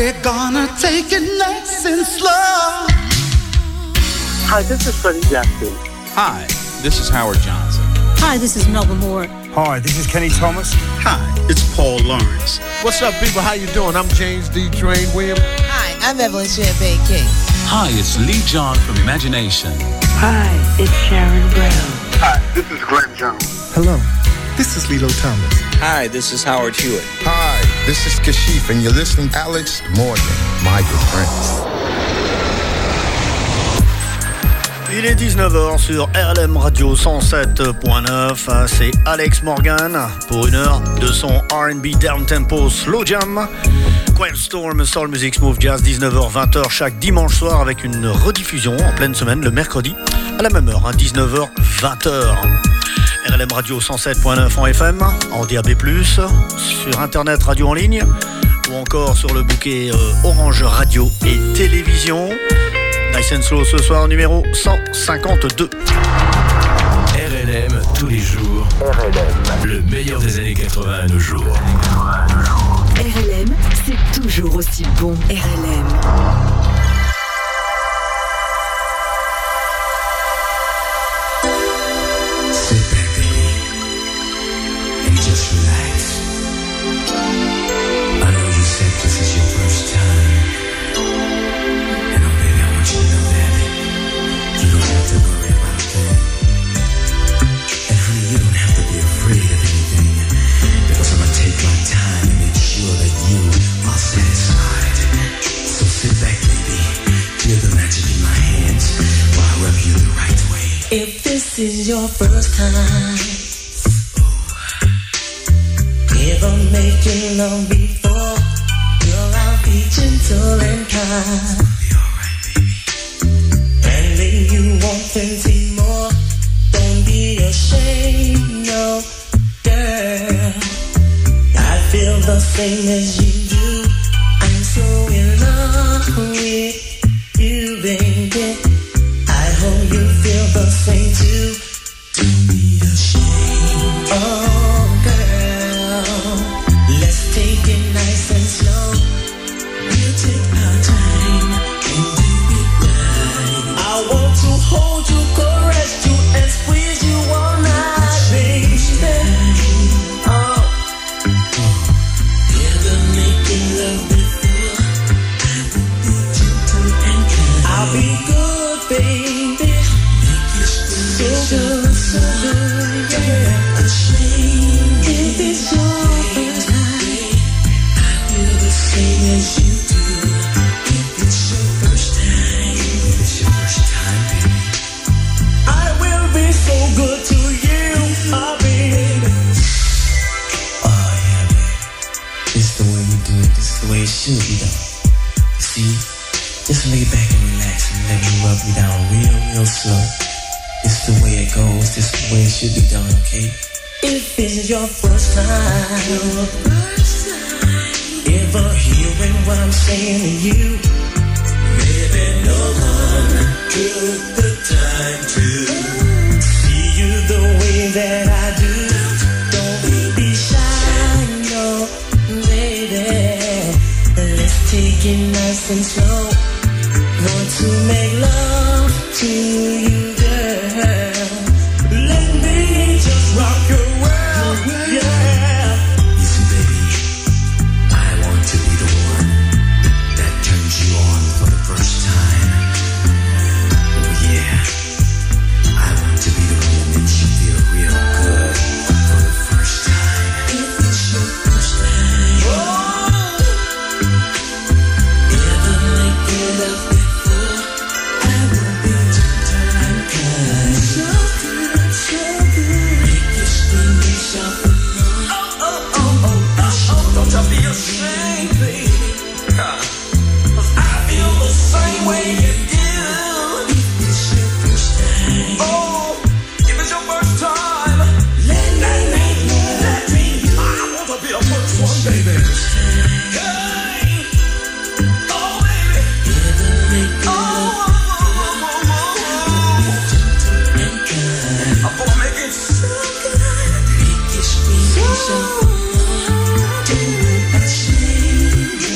We're gonna take it nice and slow. Hi, this is Freddie Jackson. Hi, this is Howard Johnson. Hi, this is Melvin Moore. Hi, this is Kenny Thomas. Hi, it's Paul Lawrence. What's up, people? How you doing? I'm James D. Train Webb. Hi, I'm Evelyn Champagne King. Hi, it's Lee John from Imagination. Hi, it's Sharon Brown. Hi, this is Graham Jones. Hello, this is Lilo Thomas. Hi, this is Howard Hewitt. Hi, this is Kashif, and you're listening to Alex Morgan, my good friends. Il est 19h sur RLM Radio 107.9. C'est Alex Morgan pour une heure de son Rnb Downtempo Slow Jam. Storm, Soul Music, Smooth Jazz, 19h-20h chaque dimanche soir avec une rediffusion en pleine semaine le mercredi à la même heure, 19h-20h. RLM Radio 107.9 en FM, en DAB+, sur Internet Radio en ligne ou encore sur le bouquet Orange Radio et Télévision. Nice and Slow ce soir, numéro 152. RLM tous les jours. RLM, le meilleur des années 80 à nos jours. RLM, c'est toujours aussi bon. RLM. If this is your first time, ever making love before, girl, I'll be gentle and kind. And if you want plenty more, don't be ashamed, no, girl. I feel the same as you do. I'm so in love with you, baby. Say to don't be ashamed. Oh girl, let's take it nice and slow. We'll take our time and do it right. I want to hold you, caress you, and squeeze you all night, baby. Oh, never making love before. I will be gentle and kind. I'll be good, baby. So good, so good, yeah. Ashamed. If it's your first time, I feel the same as you do. If it's your first time, if it's your first time, baby, I will be so good to you, my baby. Oh yeah, baby. It's the way you do it, it's the way it should be done. You see, just lay back and relax and let me rub you down real slow. It's the way it goes, this the way it should be done, okay? If this is your first time, ever hearing what I'm saying to you, maybe no one took the time to see you the way that I do. Don't be shy, no, baby. Let's take it nice and slow. Want to make love to you. Rock your world, yeah. You see, baby, I want to be the one that turns you on for the first time. Oh yeah, I want to be the one that makes you feel real good for the first time. If it's your first time, oh, never make it up before. I will be gentle and kind. So good, so good. Don't you be ashamed, baby. Cause I feel the same way you do. If it's your first time, oh, if it's your first time, let me. I want to be a first one, baby. Hey, oh baby, oh. I'm gonna make it so good. Don't be ashamed.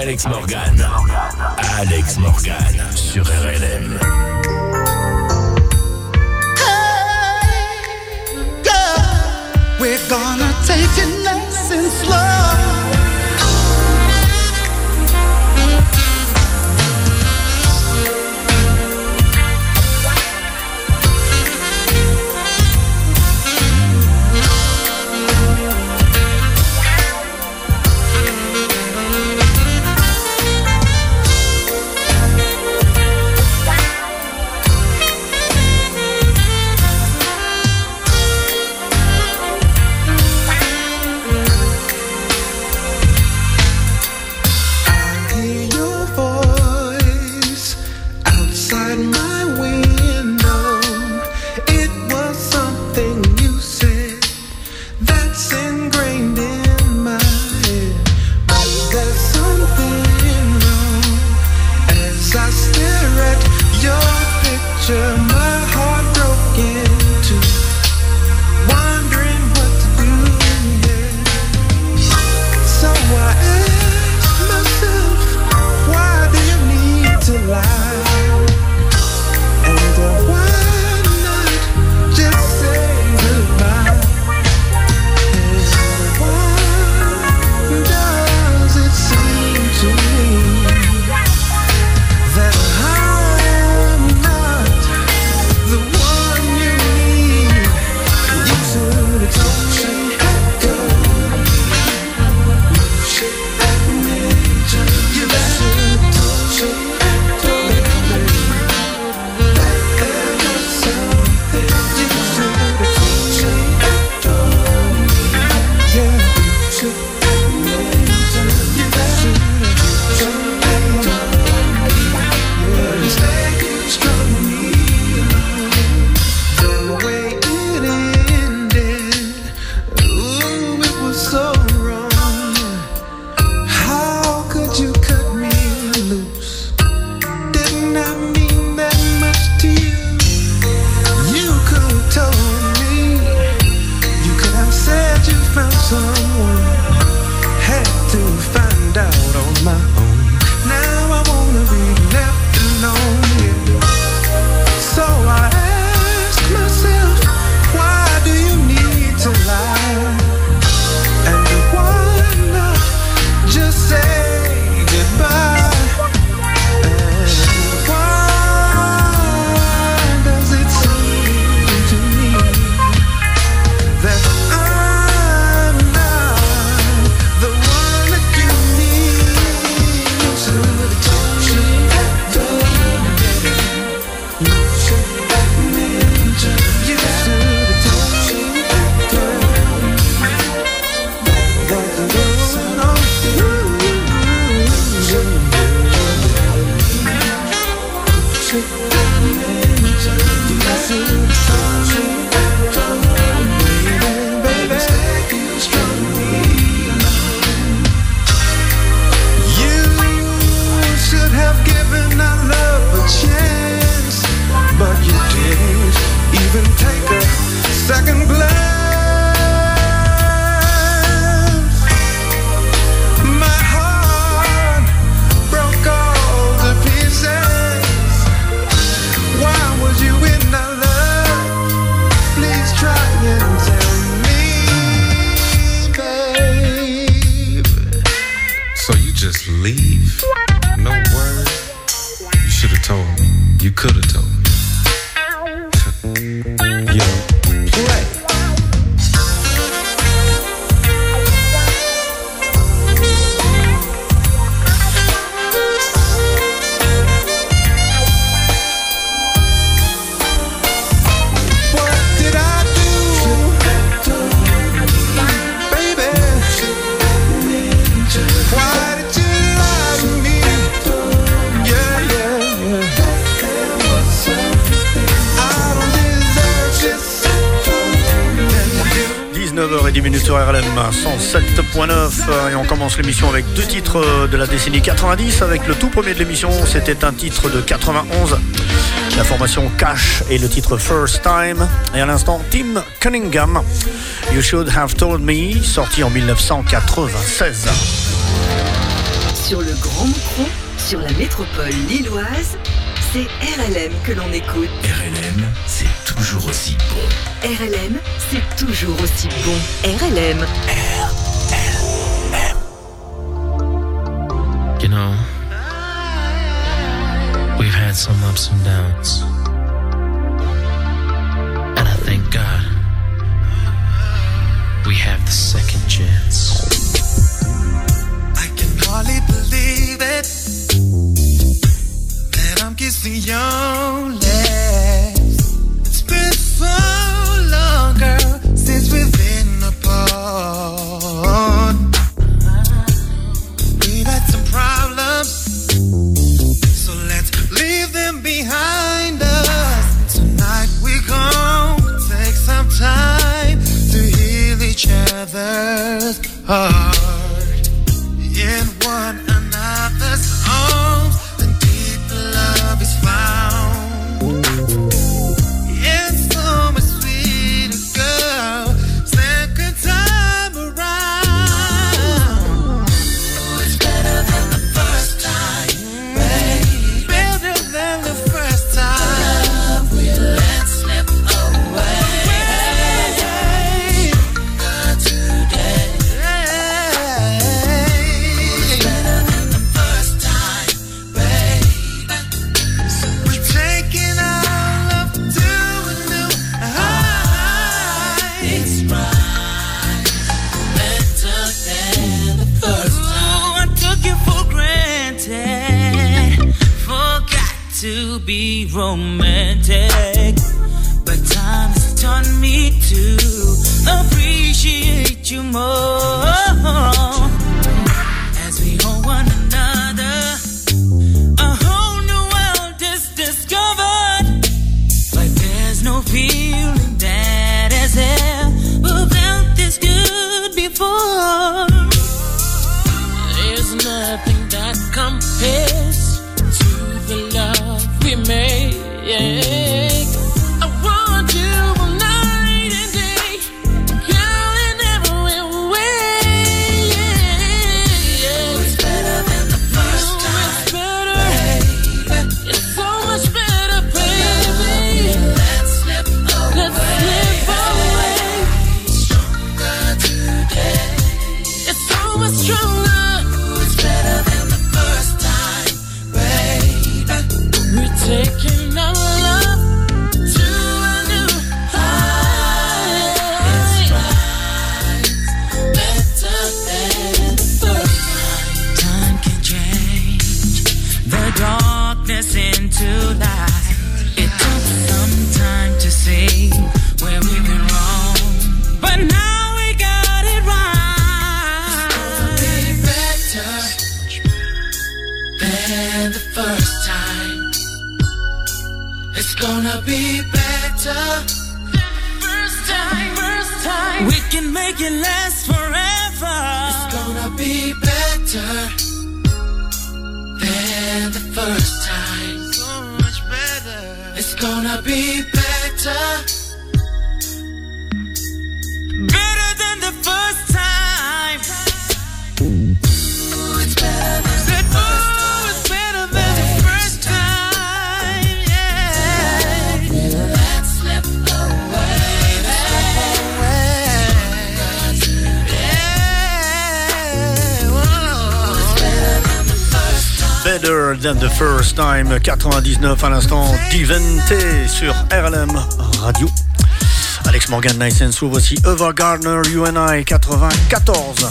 avec Alex Morgan. Alex Morgan sur RLM. Hey, girl, we're gonna take it nice and slow. L'émission avec deux titres de la décennie 90. Avec le tout premier de l'émission, c'était un titre de 91, la formation Cash et le titre First Time. Et à l'instant, Tim Cunningham, You Should Have Told Me, sorti en 1996. Sur le Grand Micron, sur la métropole lilloise, c'est RLM que l'on écoute. RLM, c'est toujours aussi bon. RLM, c'est toujours aussi bon. RLM. RLM. You know, we've had some ups and downs. And I thank God we have the second chance. I hardly believe it that I'm kissing your lips. It's been so long, girl, since we've been apart. We've had some problems, so let's leave them behind us. Tonight we're gonna take some time to heal each other's hearts. In one another's arms, the deep love is found. It's so much sweeter, girl, second time around. Oh, it's better than the first time, babe. Better than the first time. The love we let slip away. Not today. To be romantic, but time has taught me to appreciate you more. As we hold one another, a whole new world is discovered. Like there's no feeling that has ever felt this good before. There's nothing that compares the love we make. I want you all night and day, girl, in every way. Oh, it's better than the first time. It's better, baby. It's so much better, baby. Let's slip away. Let's slip away. Stronger today. It's so much stronger. Taking our love to a new high. It's right, better than the first time. Time can change the darkness into light. It took some time to see where we went wrong, but now we got it right. Something better than the first time. It's gonna be better than first time, first time. We can make it last forever. It's gonna be better than the first time. So much better. It's gonna be better, better than the first time. Ooh, it's better than the first time. Better than the first time, 99 à l'instant, Diventé sur RLM Radio. Alex Morgan, Nice and Slow, voici Eva Gardner, UNI 94.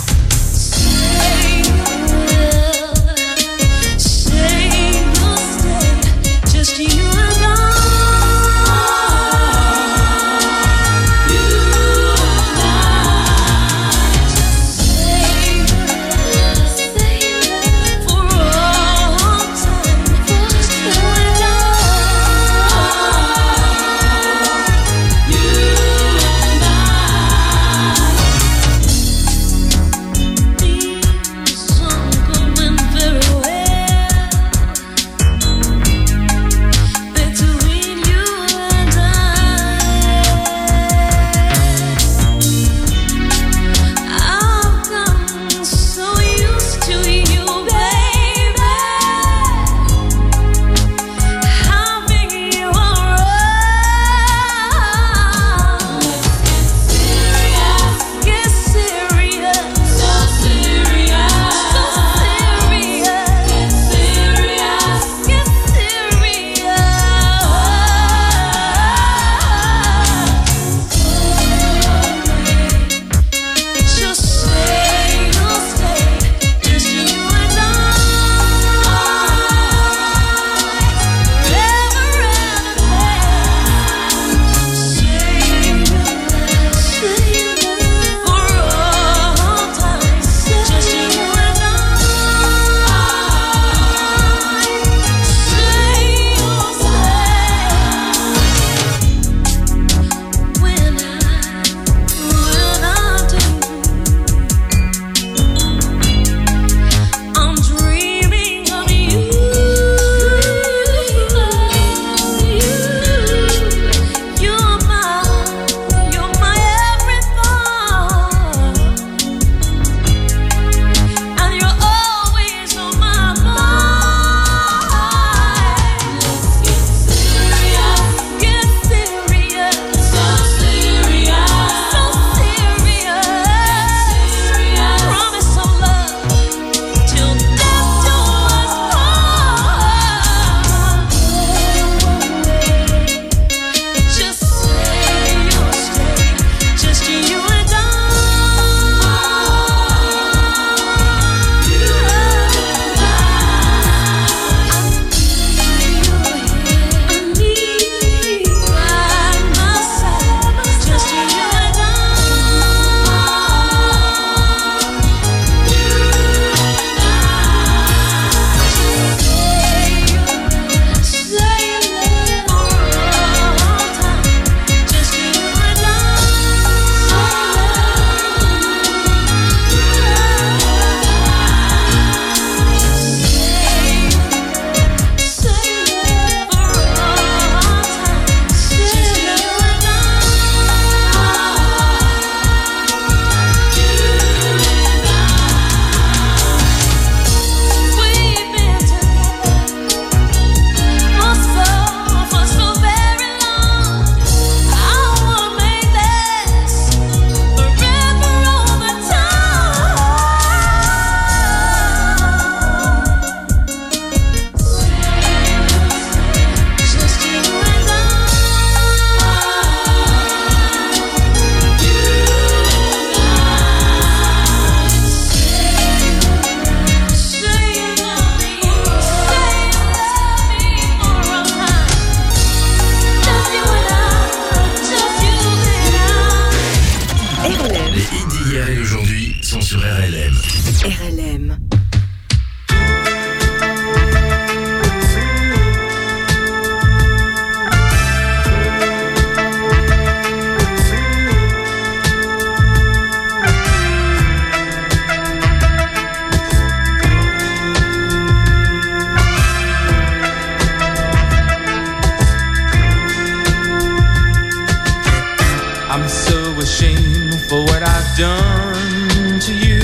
done to you,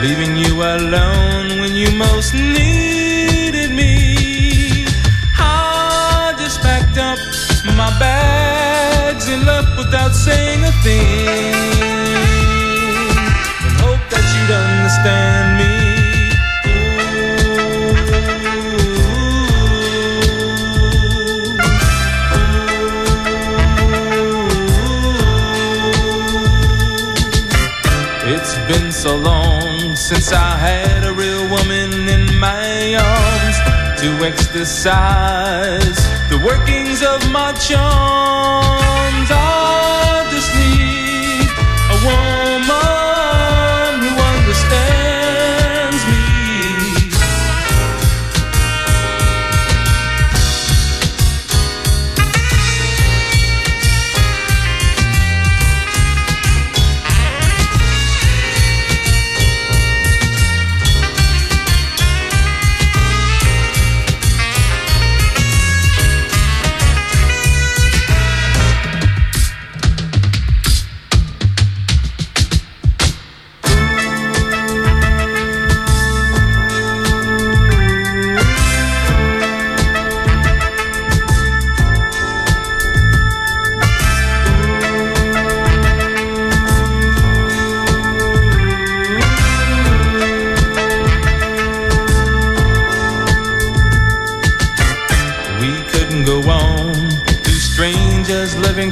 leaving you alone when you most needed me. I just packed up my bags and left without saying a thing, in hope that you'd understand me. It's been so long since I had a real woman in my arms to exercise the workings of my charms. I just need a woman who understands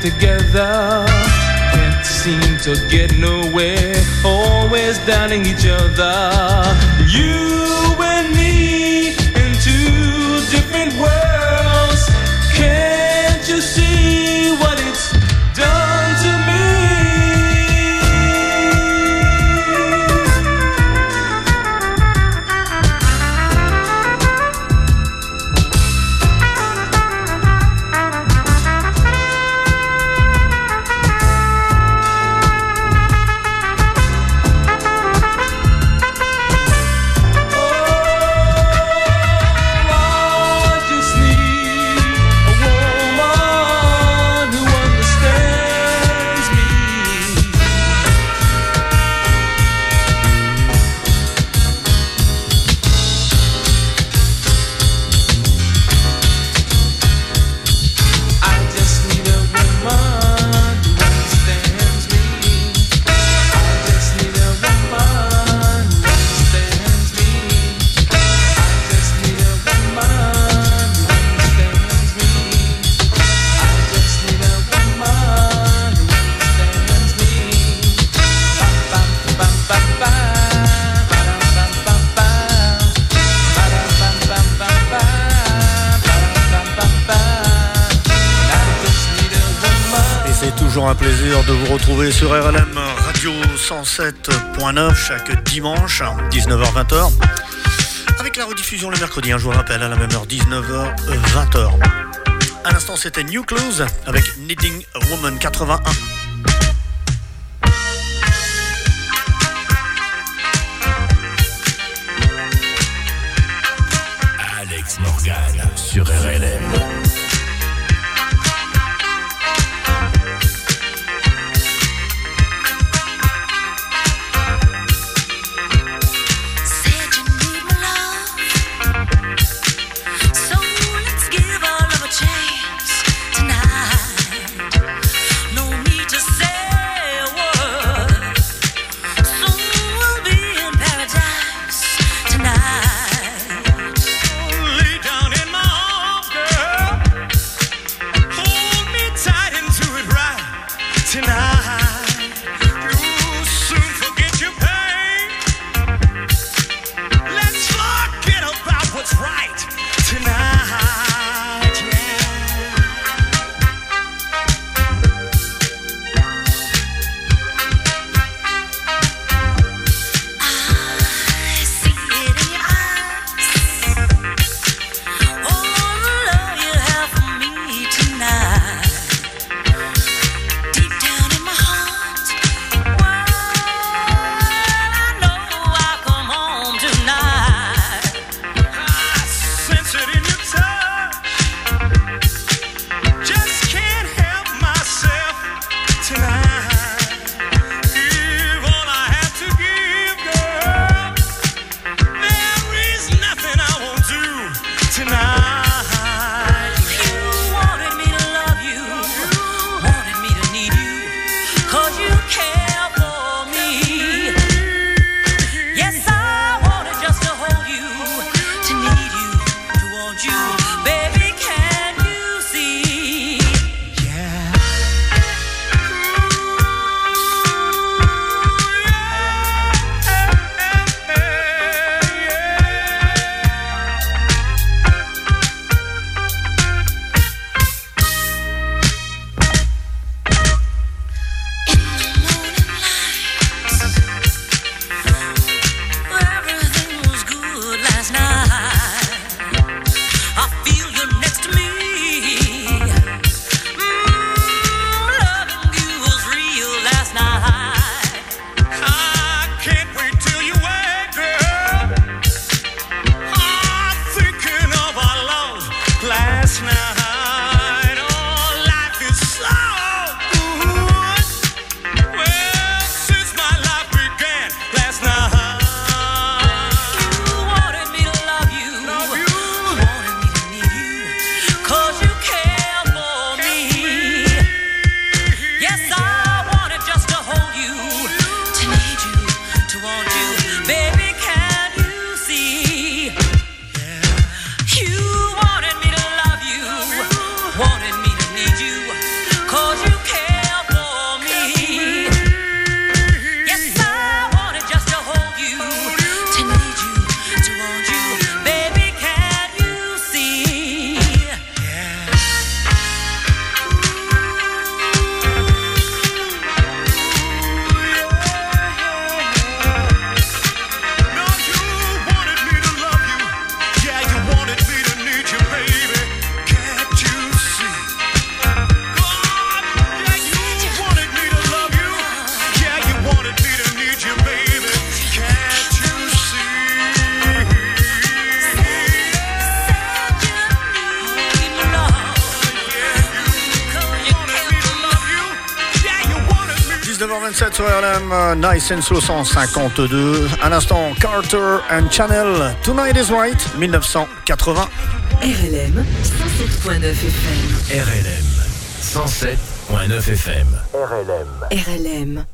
together, can't seem to get nowhere, always doubting each other. You and me in two different worlds, can't you see what it's done to retrouver sur RLM Radio 107.9 chaque dimanche 19h-20h avec la rediffusion le mercredi, je vous rappelle, à la même heure 19h-20h. À l'instant c'était New Clothes avec Needing Woman 81. Alex Morgan sur RLM. Down in my arms, girl. sur RLM, NICE & SLOW 152. À l'instant, Carter and Channel, Tonight is Right, 1980. RLM 107.9fm. RLM 107.9fm. RLM.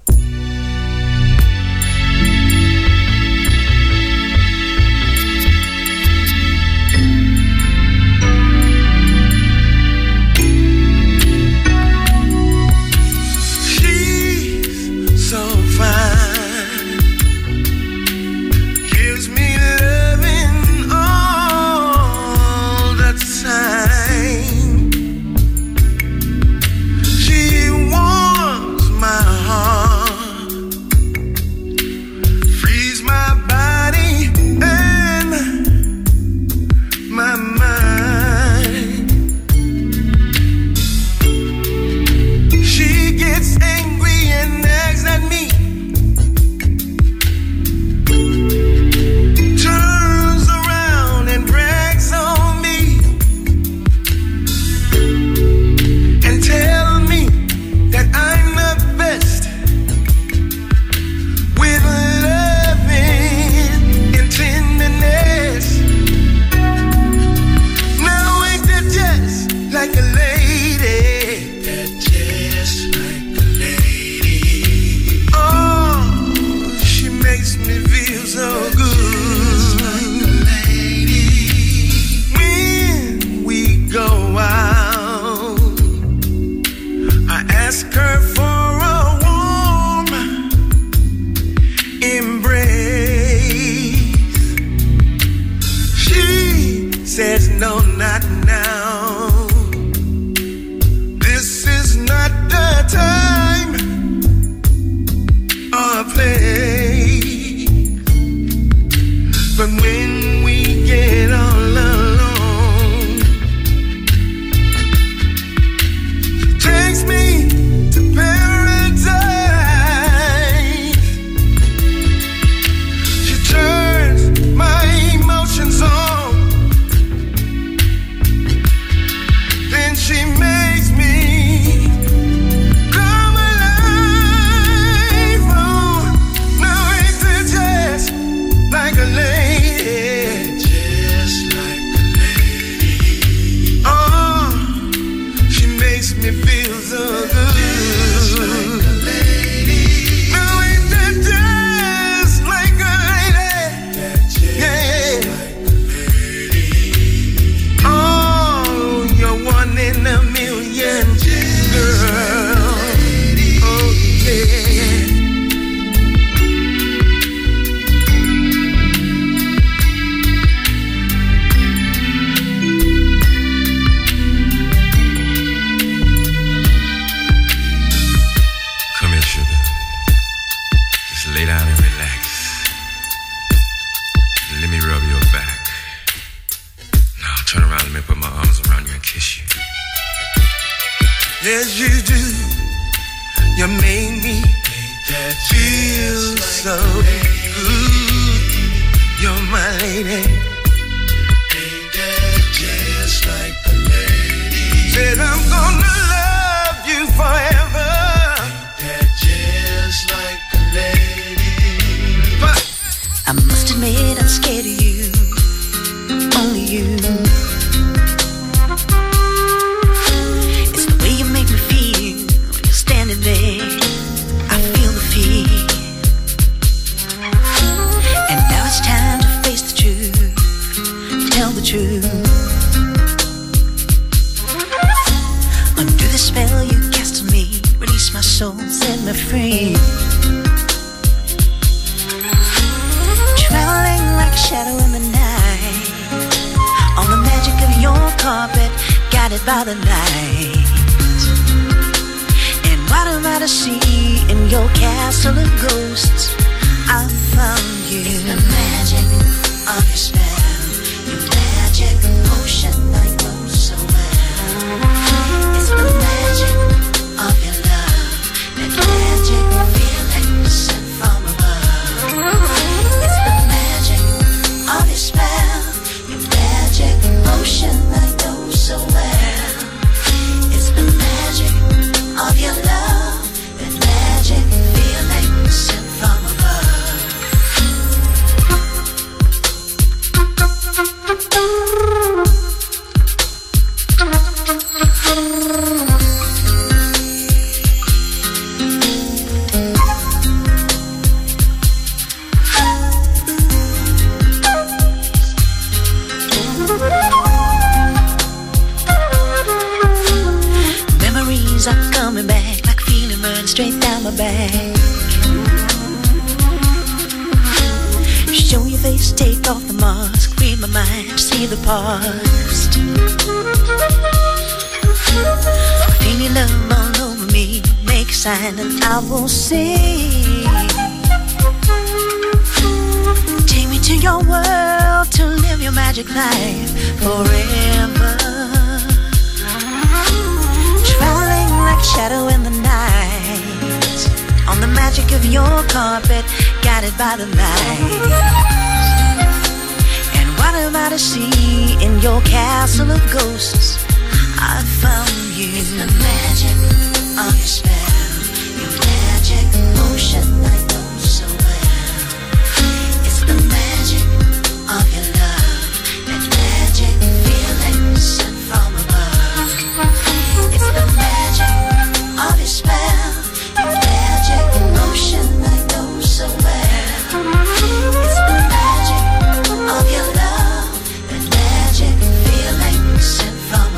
You're my lady. Ain't that just like the lady? you. It's the way you make me feel when you're standing there. I feel the fear. And now it's time to face the truth, tell the truth. Undo the spell you cast on me, release my soul, set me free. Shadow in the night, on the magic of your carpet, guided by the light. And what am I to see in your castle of ghosts? I found you. It's the magic of your spell, your magic potion I know so well. It's the magic of your love, that magic feeling sent from above. Spell, your magic emotion I know so well. It's the magic of your love, that magic feeling sent from straight down my back. Show your face, take off the mask, read my mind, see the past. Feel your love all over me, make a sign and I will sing. Take me to your world to live your magic life forever. Traveling like shadow in the night, on the magic of your carpet, guided by the light. And what am I to see in your castle of ghosts? I found you. It's the magic of your spell, your magic potion I know so well. It's the magic of your love, that magic feeling sent from above. It's the magic of your spell, emotion I know so well. It's the magic of your love, the magic feeling sent from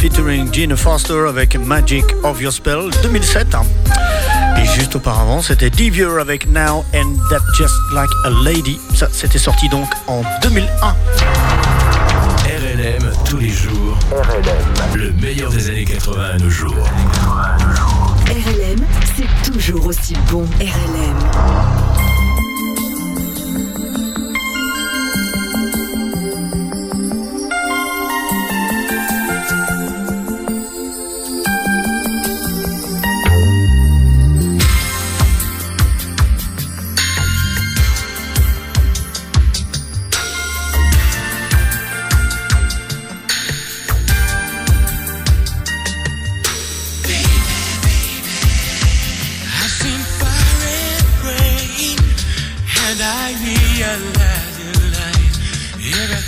featuring Gina Foster avec Magic of Your Spell 2007. Et juste auparavant, c'était Diva avec Now and That Just Like a Lady. Ça, c'était sorti donc en 2001. RLM tous les jours. RLM, le meilleur des années 80 à nos jours. RLM, c'est toujours aussi bon. RLM.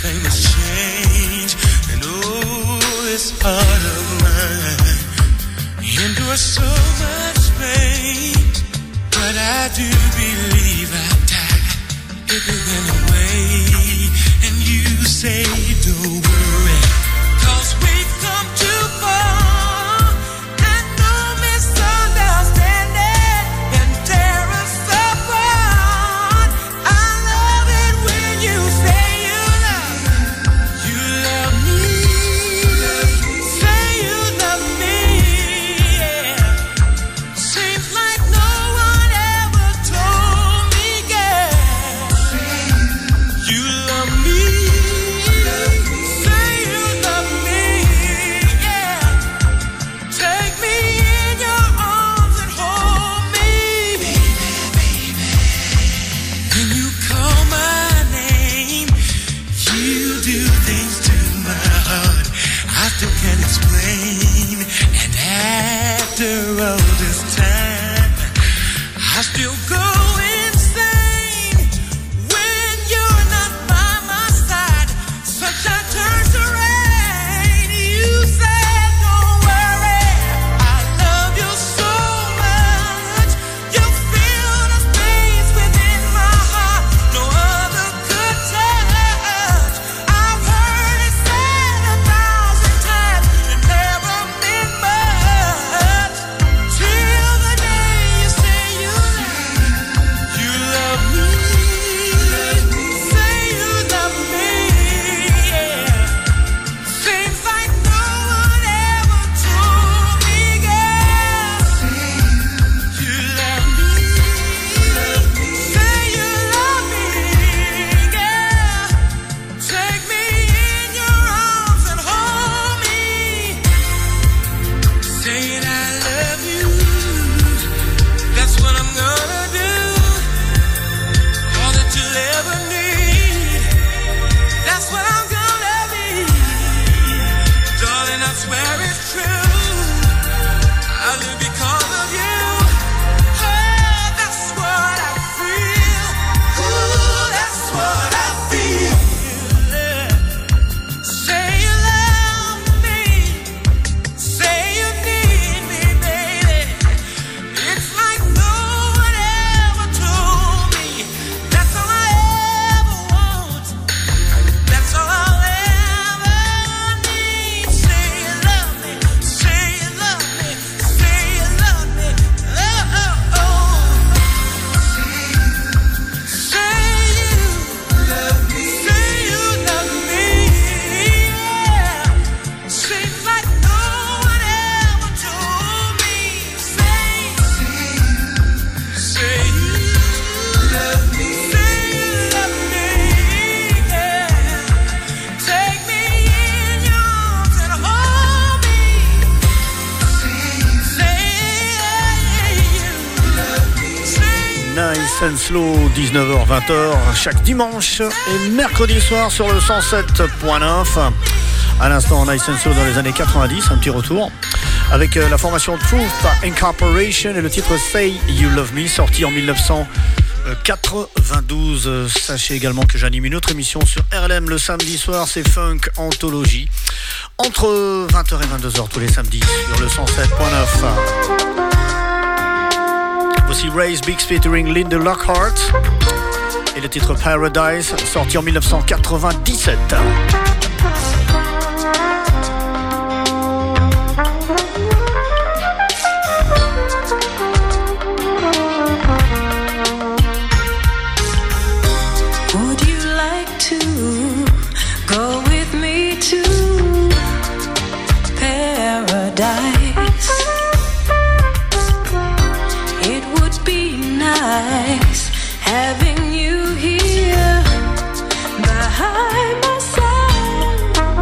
everything has changed, and oh, this heart of mine endures so much pain, but I do believe I died if it went away, and you say don't worry, 'cause we've come too far. Slow, 19h-20h chaque dimanche et mercredi soir sur le 107.9. À l'instant, Nice & Slow dans les années 90, un petit retour avec la formation Truth by Incorporation et le titre Say You Love Me, sorti en 1992. Sachez également que j'anime une autre émission sur RLM le samedi soir, c'est Funk Anthologie, entre 20h et 22h tous les samedis sur le 107.9. Voici Ray's Beaks featuring Linda Lockhart et le titre Paradise, sorti en 1997. Would you like to go with me to Paradise? Nice having you here by my side.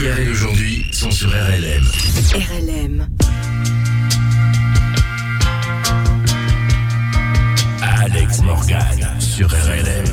Hier et aujourd'hui sont sur RLM. RLM. Alex Morgan sur RLM.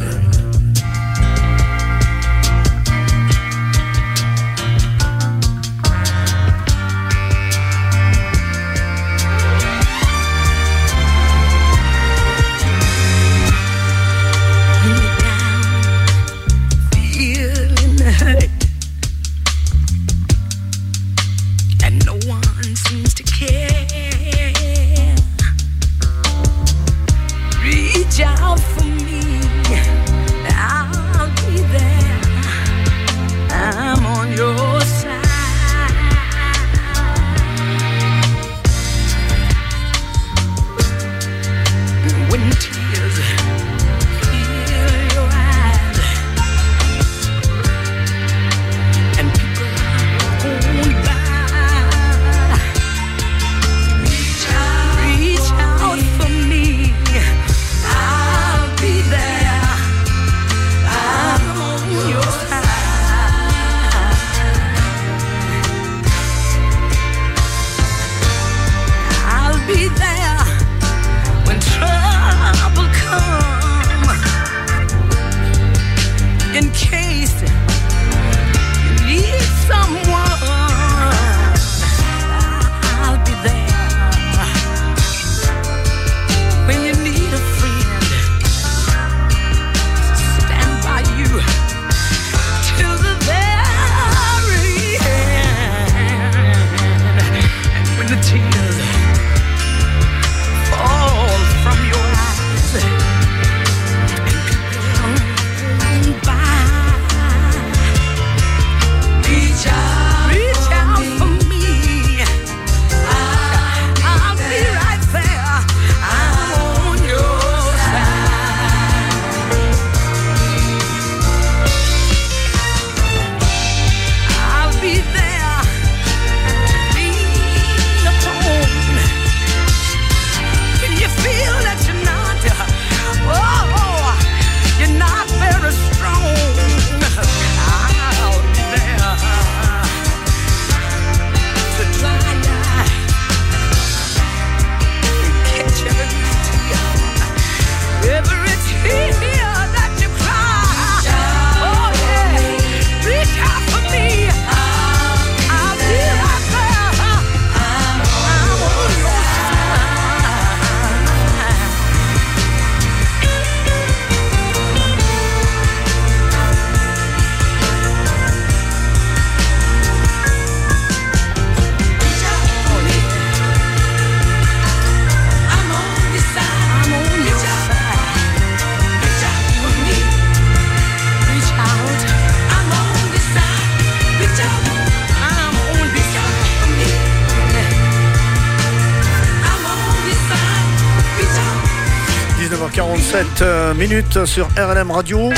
Minutes sur RLM Radio.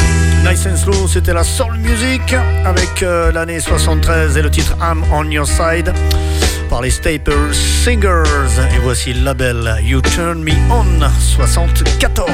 Nice and Slow, c'était la soul music avec l'année 73 et le titre I'm on Your Side par les Staple Singers. Et voici le label You Turn Me On 74.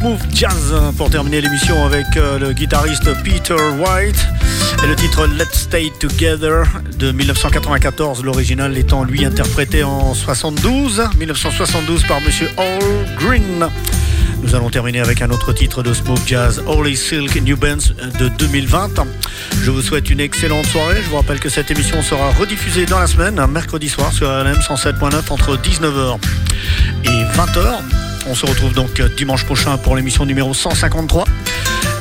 smooth jazz pour terminer l'émission avec le guitariste Peter White et le titre Let's Stay Together de 1994, l'original étant lui interprété en 1972 par monsieur Al Green. Nous allons terminer avec un autre titre de smooth jazz, Holy Silk New Bands de 2020. Je vous souhaite une excellente soirée. Je vous rappelle que cette émission sera rediffusée dans la semaine, mercredi soir sur RLM 107.9 entre 19h et 20h. On se retrouve donc dimanche prochain pour l'émission numéro 153.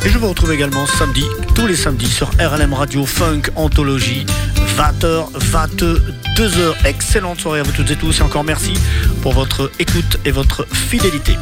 Et je vous retrouve également samedi, tous les samedis sur RLM Radio Funk Anthologie, 20h, 22h. Excellente soirée à vous toutes et tous et encore merci pour votre écoute et votre fidélité.